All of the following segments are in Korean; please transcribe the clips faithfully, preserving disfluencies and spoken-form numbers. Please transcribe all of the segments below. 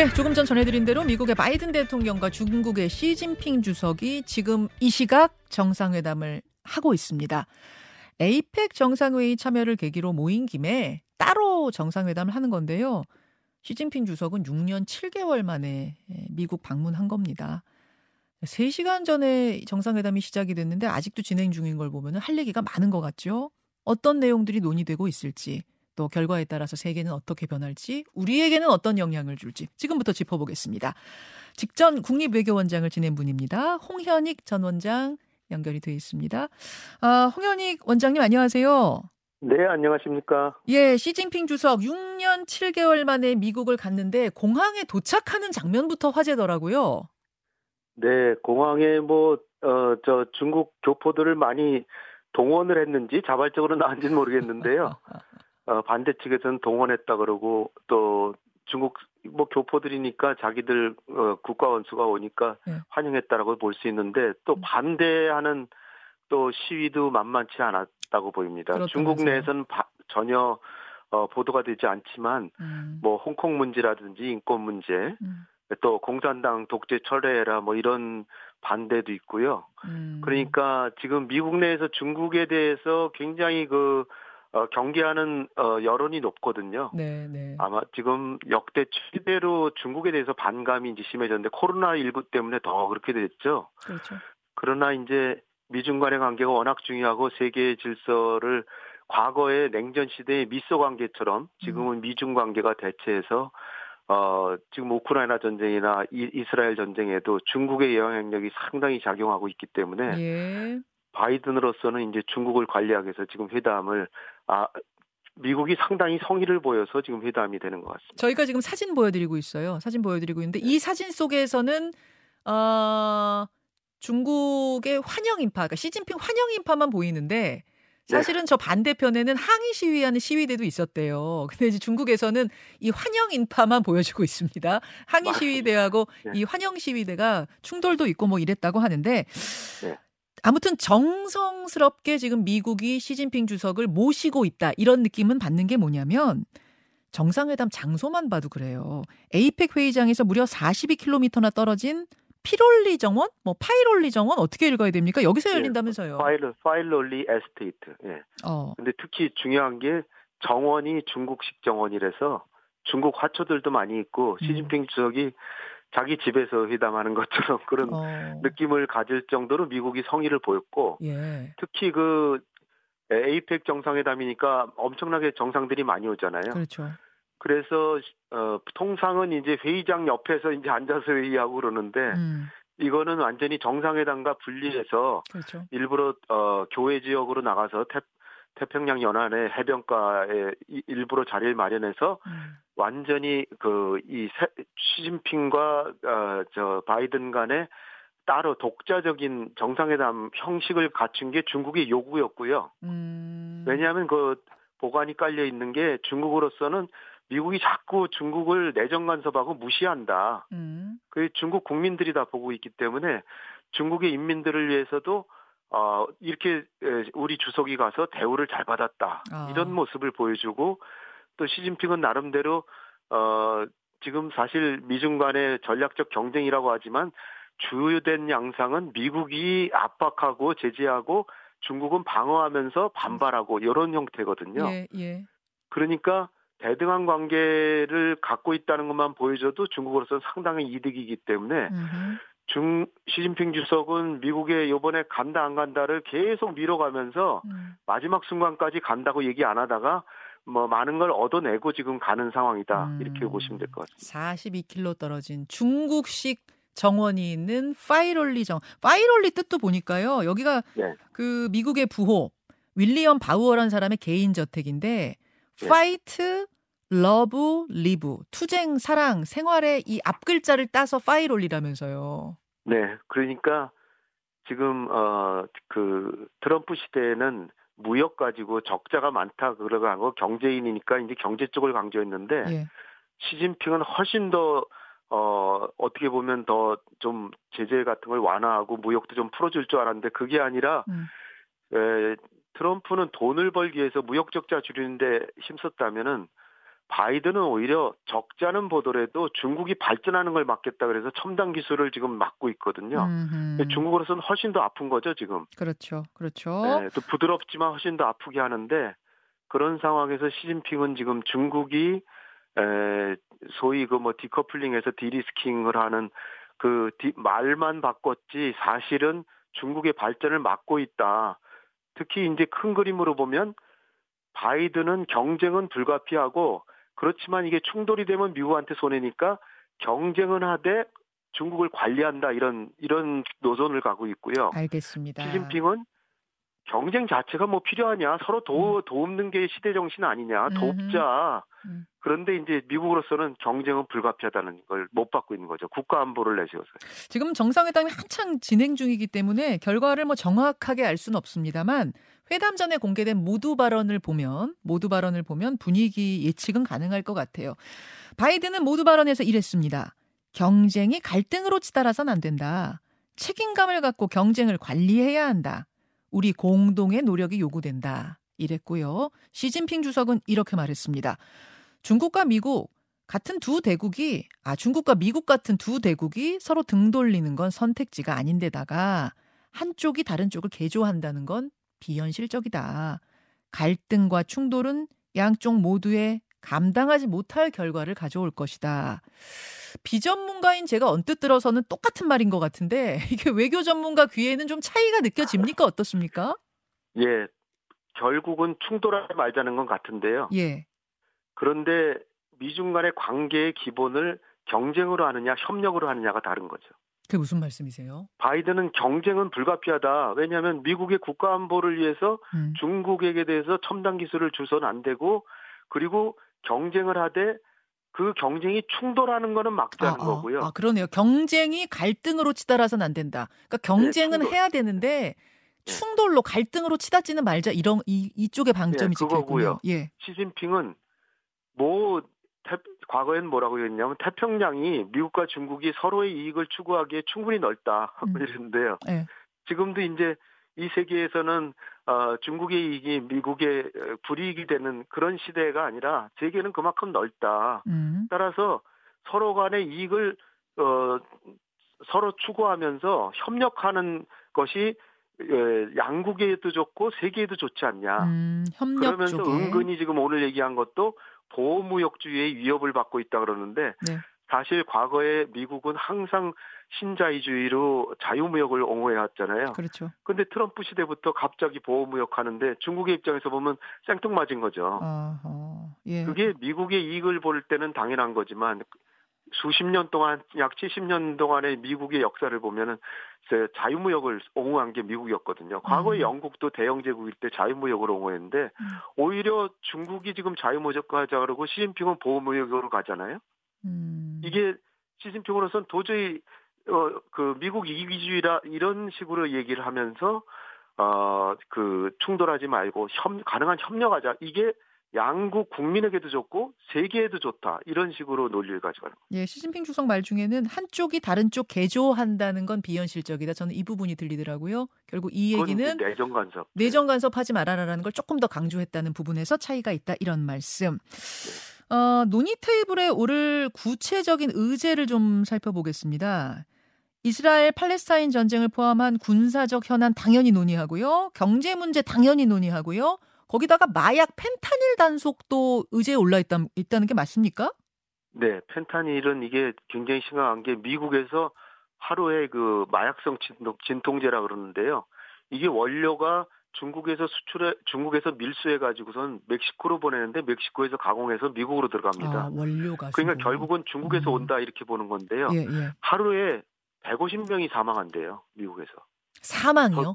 예, 조금 전 전해드린 대로 미국의 바이든 대통령과 중국의 시진핑 주석이 지금 이 시각 정상회담을 하고 있습니다. 에이펙 정상회의 참여를 계기로 모인 김에 따로 정상회담을 하는 건데요. 시진핑 주석은 육 년 칠 개월 만에 미국 방문한 겁니다. 세 시간 전에 정상회담이 시작이 됐는데 아직도 진행 중인 걸 보면 할 얘기가 많은 것 같죠? 어떤 내용들이 논의되고 있을지, 또 결과에 따라서 세계는 어떻게 변할지, 우리에게는 어떤 영향을 줄지 지금부터 짚어보겠습니다. 직전 국립외교원장을 지낸 분입니다. 홍현익 전 원장 연결이 되어 있습니다. 아, 홍현익 원장님 안녕하세요. 네, 안녕하십니까. 예, 시진핑 주석 육 년 칠 개월 만에 미국을 갔는데 공항에 도착하는 장면부터 화제더라고요. 네, 공항에 뭐 어 저 중국 교포들을 많이 동원을 했는지 자발적으로 나왔는지는 모르겠는데요. 어, 반대 측에서는 동원했다 그러고 또 중국 뭐 교포들이니까 자기들 어, 국가 원수가 오니까 네. 환영했다라고 볼 수 있는데 또 반대하는 또 시위도 만만치 않았다고 보입니다. 그렇다면서요. 중국 내에서는 바, 전혀 어, 보도가 되지 않지만 음. 뭐 홍콩 문제라든지 인권 문제 음. 또 공산당 독재 철회라 뭐 이런 반대도 있고요. 음. 그러니까 지금 미국 내에서 중국에 대해서 굉장히 그 어, 경계하는 어, 여론이 높거든요. 네, 네. 아마 지금 역대 최대로 중국에 대해서 반감이 이제 심해졌는데 코로나십구 때문에 더 그렇게 됐죠. 그렇죠. 그러나 이제 미중 간의 관계가 워낙 중요하고 세계 질서를 과거의 냉전 시대의 미소 관계처럼 지금은 미중 관계가 대체해서 어, 지금 우크라이나 전쟁이나 이, 이스라엘 전쟁에도 중국의 영향력이 상당히 작용하고 있기 때문에 예. 바이든으로서는 이제 중국을 관리하기 위해서 지금 회담을 아, 미국이 상당히 성의를 보여서 지금 회담이 되는 것 같습니다. 저희가 지금 사진 보여드리고 있어요. 사진 보여드리고 있는데 이 사진 속에서는 어, 중국의 환영 인파, 그러니까 시진핑 환영 인파만 보이는데 사실은 네. 저 반대편에는 항의 시위하는 시위대도 있었대요. 근데 이제 중국에서는 이 환영 인파만 보여주고 있습니다. 항의 시위대하고 네. 이 환영 시위대가 충돌도 있고 뭐 이랬다고 하는데 네. 아무튼 정성스럽게 지금 미국이 시진핑 주석을 모시고 있다. 이런 느낌은 받는 게 뭐냐면 정상회담 장소만 봐도 그래요. 에이펙 회의장에서 무려 사십이 킬로미터나 떨어진 피롤리 정원? 뭐 파일롤리 정원? 어떻게 읽어야 됩니까? 여기서 열린다면서요. 파일, 파일롤리 에스테이트. 예. 어. 근데 특히 중요한 게 정원이 중국식 정원이라서 중국 화초들도 많이 있고 시진핑 주석이 자기 집에서 회담하는 것처럼 그런 어. 느낌을 가질 정도로 미국이 성의를 보였고 예. 특히 그 에이펙 정상회담이니까 엄청나게 정상들이 많이 오잖아요. 그렇죠. 그래서 어, 통상은 이제 회의장 옆에서 이제 앉아서 회의하고 그러는데 음. 이거는 완전히 정상회담과 분리해서 그렇죠. 일부러 어, 교외 지역으로 나가서 태, 태평양 연안의 해변가에 이, 일부러 자리를 마련해서 음. 완전히 그 이 시진핑과 어, 저 바이든 간에 따로 독자적인 정상회담 형식을 갖춘 게 중국의 요구였고요. 음. 왜냐하면 그 보관이 깔려 있는 게 중국으로서는 미국이 자꾸 중국을 내정 간섭하고 무시한다. 음. 그 중국 국민들이 다 보고 있기 때문에 중국의 인민들을 위해서도 어, 이렇게 우리 주석이 가서 대우를 잘 받았다. 아. 이런 모습을 보여주고 또 시진핑은 나름대로 어, 지금 사실 미중 간의 전략적 경쟁이라고 하지만 주요된 양상은 미국이 압박하고 제재하고 중국은 방어하면서 반발하고 이런 형태거든요. 예, 예. 그러니까 대등한 관계를 갖고 있다는 것만 보여줘도 중국으로서는 상당히 이득이기 때문에 음흠. 중 시진핑 주석은 미국에 이번에 간다 안 간다를 계속 미뤄가면서 음. 마지막 순간까지 간다고 얘기 안 하다가 뭐 많은 걸 얻어내고 지금 가는 상황이다. 음. 이렇게 보시면 될 것 같습니다. 사십이 킬로미터 떨어진 중국식 정원이 있는 파이롤리 정. 파이롤리 뜻도 보니까요. 여기가 네. 그 미국의 부호 윌리엄 바우어라는 사람의 개인 저택인데 네. 파이트, 러브, 리브. 투쟁, 사랑, 생활의 이 앞글자를 따서 파이롤리라면서요. 네. 그러니까 지금 어, 그 트럼프 시대에는 무역 가지고 적자가 많다 그러고 경제인이니까 이제 경제 쪽을 강조했는데 네. 시진핑은 훨씬 더 어, 어떻게 보면 더 좀 제재 같은 걸 완화하고 무역도 좀 풀어줄 줄 알았는데 그게 아니라 음. 에, 트럼프는 돈을 벌기 위해서 무역 적자 줄이는데 힘썼다면은 바이든은 오히려 적잖은 보더라도 중국이 발전하는 걸 막겠다 그래서 첨단 기술을 지금 막고 있거든요. 음흠. 중국으로서는 훨씬 더 아픈 거죠, 지금. 그렇죠. 그렇죠. 네, 또 부드럽지만 훨씬 더 아프게 하는데 그런 상황에서 시진핑은 지금 중국이 에, 소위 그 뭐 디커플링에서 디리스킹을 하는 그 디, 말만 바꿨지 사실은 중국의 발전을 막고 있다. 특히 이제 큰 그림으로 보면 바이든은 경쟁은 불가피하고 그렇지만 이게 충돌이 되면 미국한테 손해니까 경쟁은 하되 중국을 관리한다 이런 이런 노선을 가고 있고요. 알겠습니다. 시진핑은 경쟁 자체가 뭐 필요하냐 서로 도, 도움는 게 시대 정신 아니냐 돕자. 음. 그런데 이제 미국으로서는 경쟁은 불가피하다는 걸 못 받고 있는 거죠. 국가 안보를 내세워서요. 지금 정상회담이 한창 진행 중이기 때문에 결과를 뭐 정확하게 알 수는 없습니다만 회담 전에 공개된 모두 발언을 보면 모두 발언을 보면 분위기 예측은 가능할 것 같아요. 바이든은 모두 발언에서 이랬습니다. 경쟁이 갈등으로 치달아선 안 된다. 책임감을 갖고 경쟁을 관리해야 한다. 우리 공동의 노력이 요구된다. 이랬고요. 시진핑 주석은 이렇게 말했습니다. 중국과 미국 같은 두 대국이 아 중국과 미국 같은 두 대국이 서로 등 돌리는 건 선택지가 아닌데다가 한쪽이 다른 쪽을 개조한다는 건 비현실적이다. 갈등과 충돌은 양쪽 모두의 감당하지 못할 결과를 가져올 것이다. 비전문가인 제가 언뜻 들어서는 똑같은 말인 것 같은데 이게 외교 전문가 귀에는 좀 차이가 느껴집니까? 어떻습니까? 예, 결국은 충돌하지 말자는 건 같은데요. 예. 그런데 미중 간의 관계의 기본을 경쟁으로 하느냐 협력으로 하느냐가 다른 거죠. 그게 무슨 말씀이세요? 바이든은 경쟁은 불가피하다. 왜냐하면 미국의 국가 안보를 위해서 음. 중국에게 대해서 첨단 기술을 주선 안 되고 그리고 경쟁을 하되 그 경쟁이 충돌하는 거는 막자는 아, 아, 거고요. 아 그러네요. 경쟁이 갈등으로 치달아서는 안 된다. 그러니까 경쟁은 네, 해야 되는데 충돌로 갈등으로 치닫지는 말자 이런 이 이쪽의 방점이 찍혔고요. 네, 예. 시진핑은 뭐 태, 과거엔 뭐라고 했냐면 태평양이 미국과 중국이 서로의 이익을 추구하기에 충분히 넓다 음. 이랬는데요. 네. 지금도 이제 이 세계에서는 어, 중국의 이익이 미국의 불이익이 되는 그런 시대가 아니라 세계는 그만큼 넓다. 음. 따라서 서로 간의 이익을 어, 서로 추구하면서 협력하는 것이 예, 양국에도 좋고 세계에도 좋지 않냐. 음, 협력 그러면서 쪽에. 은근히 지금 오늘 얘기한 것도 보호무역주의의 위협을 받고 있다 그러는데 네. 사실 과거에 미국은 항상 신자유주의로 자유무역을 옹호해왔잖아요. 그렇죠. 근데 트럼프 시대부터 갑자기 보호무역하는데 중국의 입장에서 보면 생뚱맞은 거죠. 어허, 예. 그게 미국의 이익을 볼 때는 당연한 거지만 수십 년 동안 약 칠십 년 동안의 미국의 역사를 보면은 자유무역을 옹호한 게 미국이었거든요. 과거에 음. 영국도 대영제국일 때 자유무역을 옹호했는데 음. 오히려 중국이 지금 자유무역 가자 그러고 시진핑은 보호무역으로 가잖아요. 음. 이게 시진핑으로서는 도저히 어, 그 미국 이기주의라 이런 식으로 얘기를 하면서 어, 그 충돌하지 말고 협, 가능한 협력하자 이게. 양국 국민에게도 좋고 세계에도 좋다. 이런 식으로 논리를 가져가는 거예요. 예, 시진핑 주석 말 중에는 한쪽이 다른 쪽 개조한다는 건 비현실적이다. 저는 이 부분이 들리더라고요. 결국 이 얘기는 내정 간섭. 내정 간섭하지 말아라라는 걸 조금 더 강조했다는 부분에서 차이가 있다. 이런 말씀. 네. 어, 논의 테이블에 오를 구체적인 의제를 좀 살펴보겠습니다. 이스라엘 팔레스타인 전쟁을 포함한 군사적 현안 당연히 논의하고요. 경제 문제 당연히 논의하고요. 거기다가 마약 펜타닐 단속도 의제에 올라있다, 있다는 게 맞습니까? 네. 펜타닐은 이게 굉장히 심각한 게 미국에서 하루에 그 마약성 진통제라 그러는데요. 이게 원료가 중국에서 수출해, 중국에서 밀수해가지고선 멕시코로 보내는데 멕시코에서 가공해서 미국으로 들어갑니다. 아, 원료가. 그러니까 중국. 결국은 중국에서 온다 이렇게 보는 건데요. 예, 예. 하루에 백오십 명이 사망한대요. 미국에서. 사망이요? 저,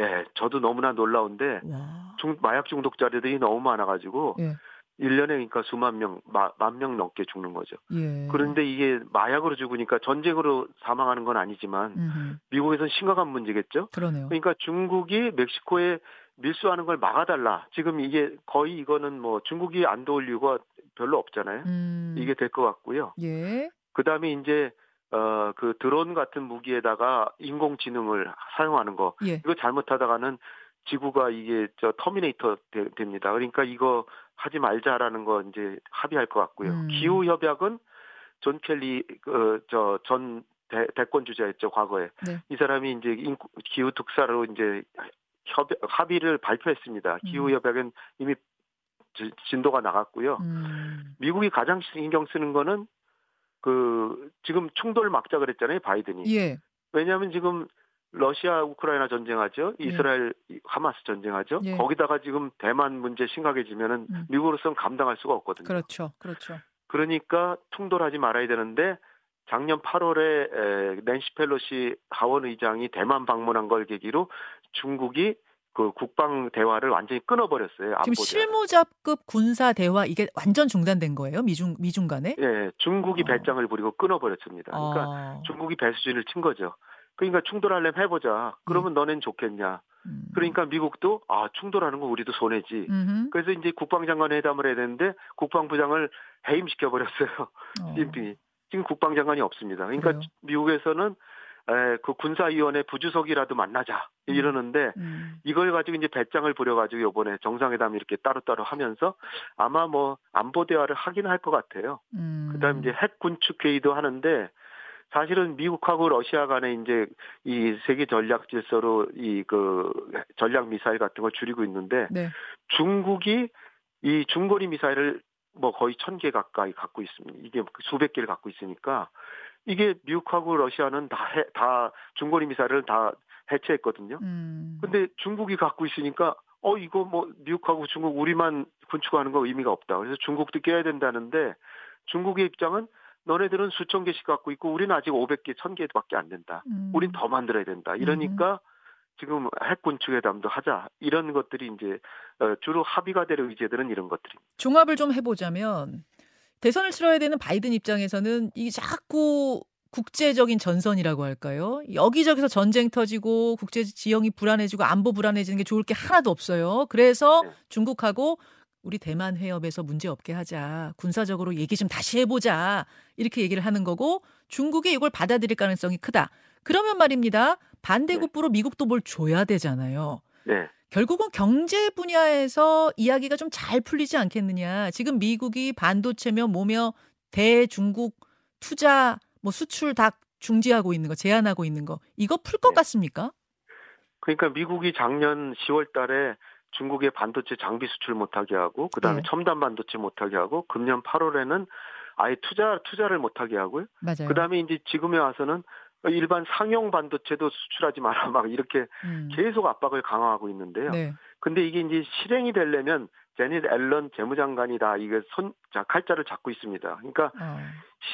네, 저도 너무나 놀라운데 중, 마약 중독자들이 너무 많아가지고 예. 일 년에 그러니까 수만 명, 마, 만 명 넘게 죽는 거죠. 예. 그런데 이게 마약으로 죽으니까 전쟁으로 사망하는 건 아니지만 음흠. 미국에서는 심각한 문제겠죠. 그러네요. 그러니까 중국이 멕시코에 밀수하는 걸 막아달라. 지금 이게 거의 이거는 뭐 중국이 안 도울 이유가 별로 없잖아요. 음. 이게 될 것 같고요. 예. 그다음에 이제 어, 그 드론 같은 무기에다가 인공지능을 사용하는 거. 예. 이거 잘못하다가는 지구가 이게 저 터미네이터 되, 됩니다. 그러니까 이거 하지 말자라는 거 이제 합의할 것 같고요. 음. 기후 협약은 존 켈리 그 저 전 대, 대권 주자였죠, 과거에. 네. 이 사람이 이제 인구, 기후 특사로 이제 협약, 합의를 발표했습니다. 기후 협약은 음. 이미 지, 진도가 나갔고요. 음. 미국이 가장 신경 쓰는 거는 그 지금 충돌 막자 그랬잖아요, 바이든이. 예. 왜냐하면 지금 러시아 우크라이나 전쟁하죠, 이스라엘 예. 하마스 전쟁하죠. 예. 거기다가 지금 대만 문제 심각해지면은 음. 미국으로서는 감당할 수가 없거든요. 그렇죠, 그렇죠. 그러니까 충돌하지 말아야 되는데 작년 팔월에 낸시 펠로시 하원 의장이 대만 방문한 걸 계기로 중국이 그 국방 대화를 완전히 끊어버렸어요. 지금 실무자급 군사 대화 이게 완전 중단된 거예요, 미중 미중 간에? 예, 중국이 어. 배짱을 부리고 끊어버렸습니다. 그러니까 어. 중국이 배수진을 친 거죠. 그러니까 충돌하려면 해보자. 그러면 음. 너넨 좋겠냐. 음. 그러니까 미국도 아 충돌하는 거 우리도 손해지. 음흠. 그래서 이제 국방장관 회담을 해야 되는데 국방부장을 해임시켜 버렸어요. 어. 시진핑이. 지금 국방장관이 없습니다. 그러니까 그래요? 미국에서는 에, 그 군사위원회 부주석이라도 만나자 이러는데 음. 이걸 가지고 이제 배짱을 부려가지고 이번에 정상회담 이렇게 따로따로 하면서 아마 뭐 안보 대화를 하긴 할 것 같아요. 음. 그다음 이제 핵 군축 회의도 하는데 사실은 미국하고 러시아 간에 이제 이 세계 전략 질서로 이 그 전략 미사일 같은 걸 줄이고 있는데 네. 중국이 이 중거리 미사일을 뭐 거의 천 개 가까이 갖고 있습니다. 이게 수백 개를 갖고 있으니까 이게 미국하고 러시아는 다, 해, 다 중거리 미사일을 다 해체했거든요. 음. 근데 중국이 갖고 있으니까 어 이거 뭐 미국하고 중국 우리만 군축하는 거 의미가 없다. 그래서 중국도 깨야 된다는데 중국의 입장은 너네들은 수천 개씩 갖고 있고 우리는 아직 오백 개, 천 개밖에 안 된다. 음. 우린 더 만들어야 된다. 이러니까 음. 지금 핵군축회담도 하자. 이런 것들이 이제 주로 합의가 될 의제들은 이런 것들입니다. 종합을 좀 해보자면 대선을 치러야 되는 바이든 입장에서는 이 자꾸 국제적인 전선이라고 할까요? 여기저기서 전쟁 터지고 국제 지형이 불안해지고 안보 불안해지는 게 좋을 게 하나도 없어요. 그래서 네. 중국하고 우리 대만 해협에서 문제 없게 하자. 군사적으로 얘기 좀 다시 해보자. 이렇게 얘기를 하는 거고 중국이 이걸 받아들일 가능성이 크다. 그러면 말입니다. 반대급부로 네. 미국도 뭘 줘야 되잖아요. 네. 결국은 경제 분야에서 이야기가 좀 잘 풀리지 않겠느냐. 지금 미국이 반도체며 뭐며 대중국 투자 뭐 수출 다 중지하고 있는 거, 제한하고 있는 거. 이거 풀 것 네. 같습니까? 그러니까 미국이 작년 시월 달에 중국의 반도체 장비 수출 못하게 하고 그다음에 네. 첨단 반도체 못하게 하고 금년 팔월에는 아예 투자, 투자를 못하게 하고요. 맞아요. 그다음에 이제 지금에 와서는 일반 상용 반도체도 수출하지 마라 막 이렇게 음. 계속 압박을 강화하고 있는데요. 네. 근데 이게 이제 실행이 되려면 제닛 앨런 재무장관이 다 이게 손, 자, 칼자를 잡고 있습니다. 그러니까 어.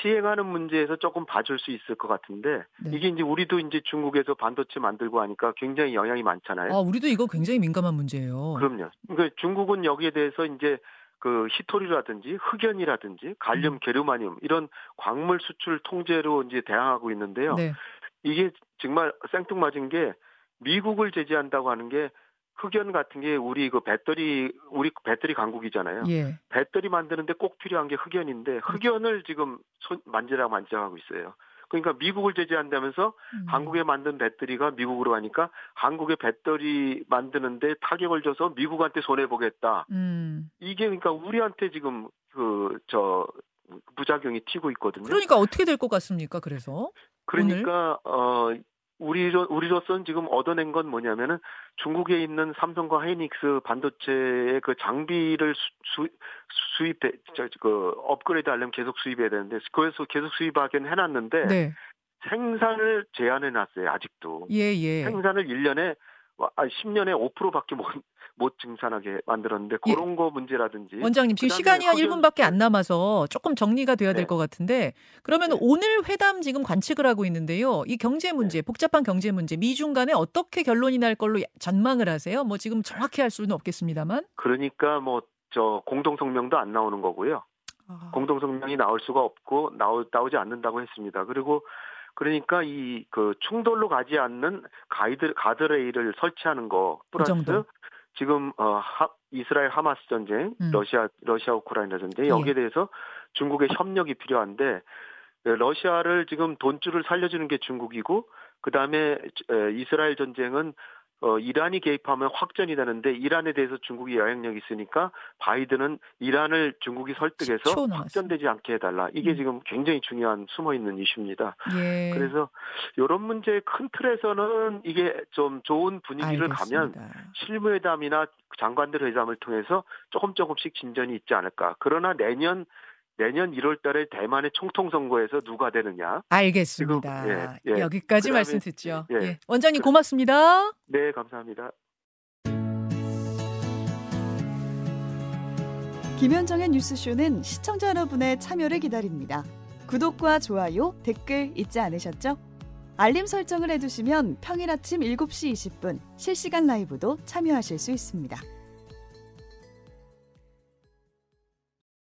시행하는 문제에서 조금 봐줄 수 있을 것 같은데 네. 이게 이제 우리도 이제 중국에서 반도체 만들고 하니까 굉장히 영향이 많잖아요. 아, 우리도 이거 굉장히 민감한 문제예요. 그럼요. 그러니까 중국은 여기에 대해서 이제 그 희토류라든지 흑연이라든지 갈륨, 게르마늄 이런 광물 수출 통제로 이제 대항하고 있는데요. 네. 이게 정말 생뚱맞은 게 미국을 제재한다고 하는 게 흑연 같은 게 우리 그 배터리 우리 배터리 강국이잖아요. 예. 배터리 만드는데 꼭 필요한 게 흑연인데 흑연을 지금 손 만지작 만지작하고 있어요. 그러니까 미국을 제재한다면서 음. 한국에 만든 배터리가 미국으로 가니까 한국의 배터리 만드는데 타격을 줘서 미국한테 손해 보겠다. 음. 이게 그러니까 우리한테 지금 그 저 부작용이 튀고 있거든요. 그러니까 어떻게 될 것 같습니까? 그래서 그러니까 오늘? 어. 우리로, 우리로서는 지금 얻어낸 건 뭐냐면은 중국에 있는 삼성과 하이닉스 반도체의 그 장비를 수, 수, 수입, 저, 그 업그레이드 하려면 계속 수입해야 되는데, 그래서 계속 수입하긴 해놨는데, 네. 생산을 제한해놨어요, 아직도. 예, 예. 생산을 일 년에, 아, 십 년에 오 퍼센트밖에 못, 못 증산하게 만들었는데, 그런 예. 거 문제라든지. 원장님, 지금 시간이 한 일 분밖에 안 남아서 조금 정리가 돼야 네. 될 것 같은데, 그러면 네. 오늘 회담 지금 관측을 하고 있는데요. 이 경제 문제, 네. 복잡한 경제 문제, 미중 간에 어떻게 결론이 날 걸로 전망을 하세요? 뭐 지금 정확히 할 수는 없겠습니다만. 그러니까 뭐, 저, 공동성명도 안 나오는 거고요. 아. 공동성명이 나올 수가 없고, 나오, 나오지 않는다고 했습니다. 그리고, 그러니까 이 그 충돌로 가지 않는 가이드 가드레일을 설치하는 거 플러스 그 지금 어 하, 이스라엘 하마스 전쟁, 음. 러시아 러시아 우크라이나 전쟁 여기에 예. 대해서 중국의 협력이 필요한데 러시아를 지금 돈줄을 살려주는 게 중국이고 그 다음에 이스라엘 전쟁은 어, 이란이 개입하면 확전이 되는데 이란에 대해서 중국이 영향력이 있으니까 바이든은 이란을 중국이 설득해서 확전되지 않게 해달라. 이게 음. 지금 굉장히 중요한 숨어있는 이슈입니다. 예. 그래서 이런 문제의 큰 틀에서는 이게 좀 좋은 분위기를 알겠습니다. 가면 실무회담이나 장관들 회담을 통해서 조금 조금씩 진전이 있지 않을까. 그러나 내년 내년 일월 달에 대만의 총통 선거에서 누가 되느냐. 알겠습니다. 지금, 예, 예. 여기까지 그다음에, 말씀 듣죠. 예. 예. 원장님 그래. 고맙습니다. 네, 감사합니다. 김현정의 뉴스쇼는 시청자 여러분의 참여를 기다립니다. 구독과 좋아요, 댓글 잊지 않으셨죠? 알림 설정을 해두시면 평일 아침 일곱 시 이십 분 실시간 라이브도 참여하실 수 있습니다.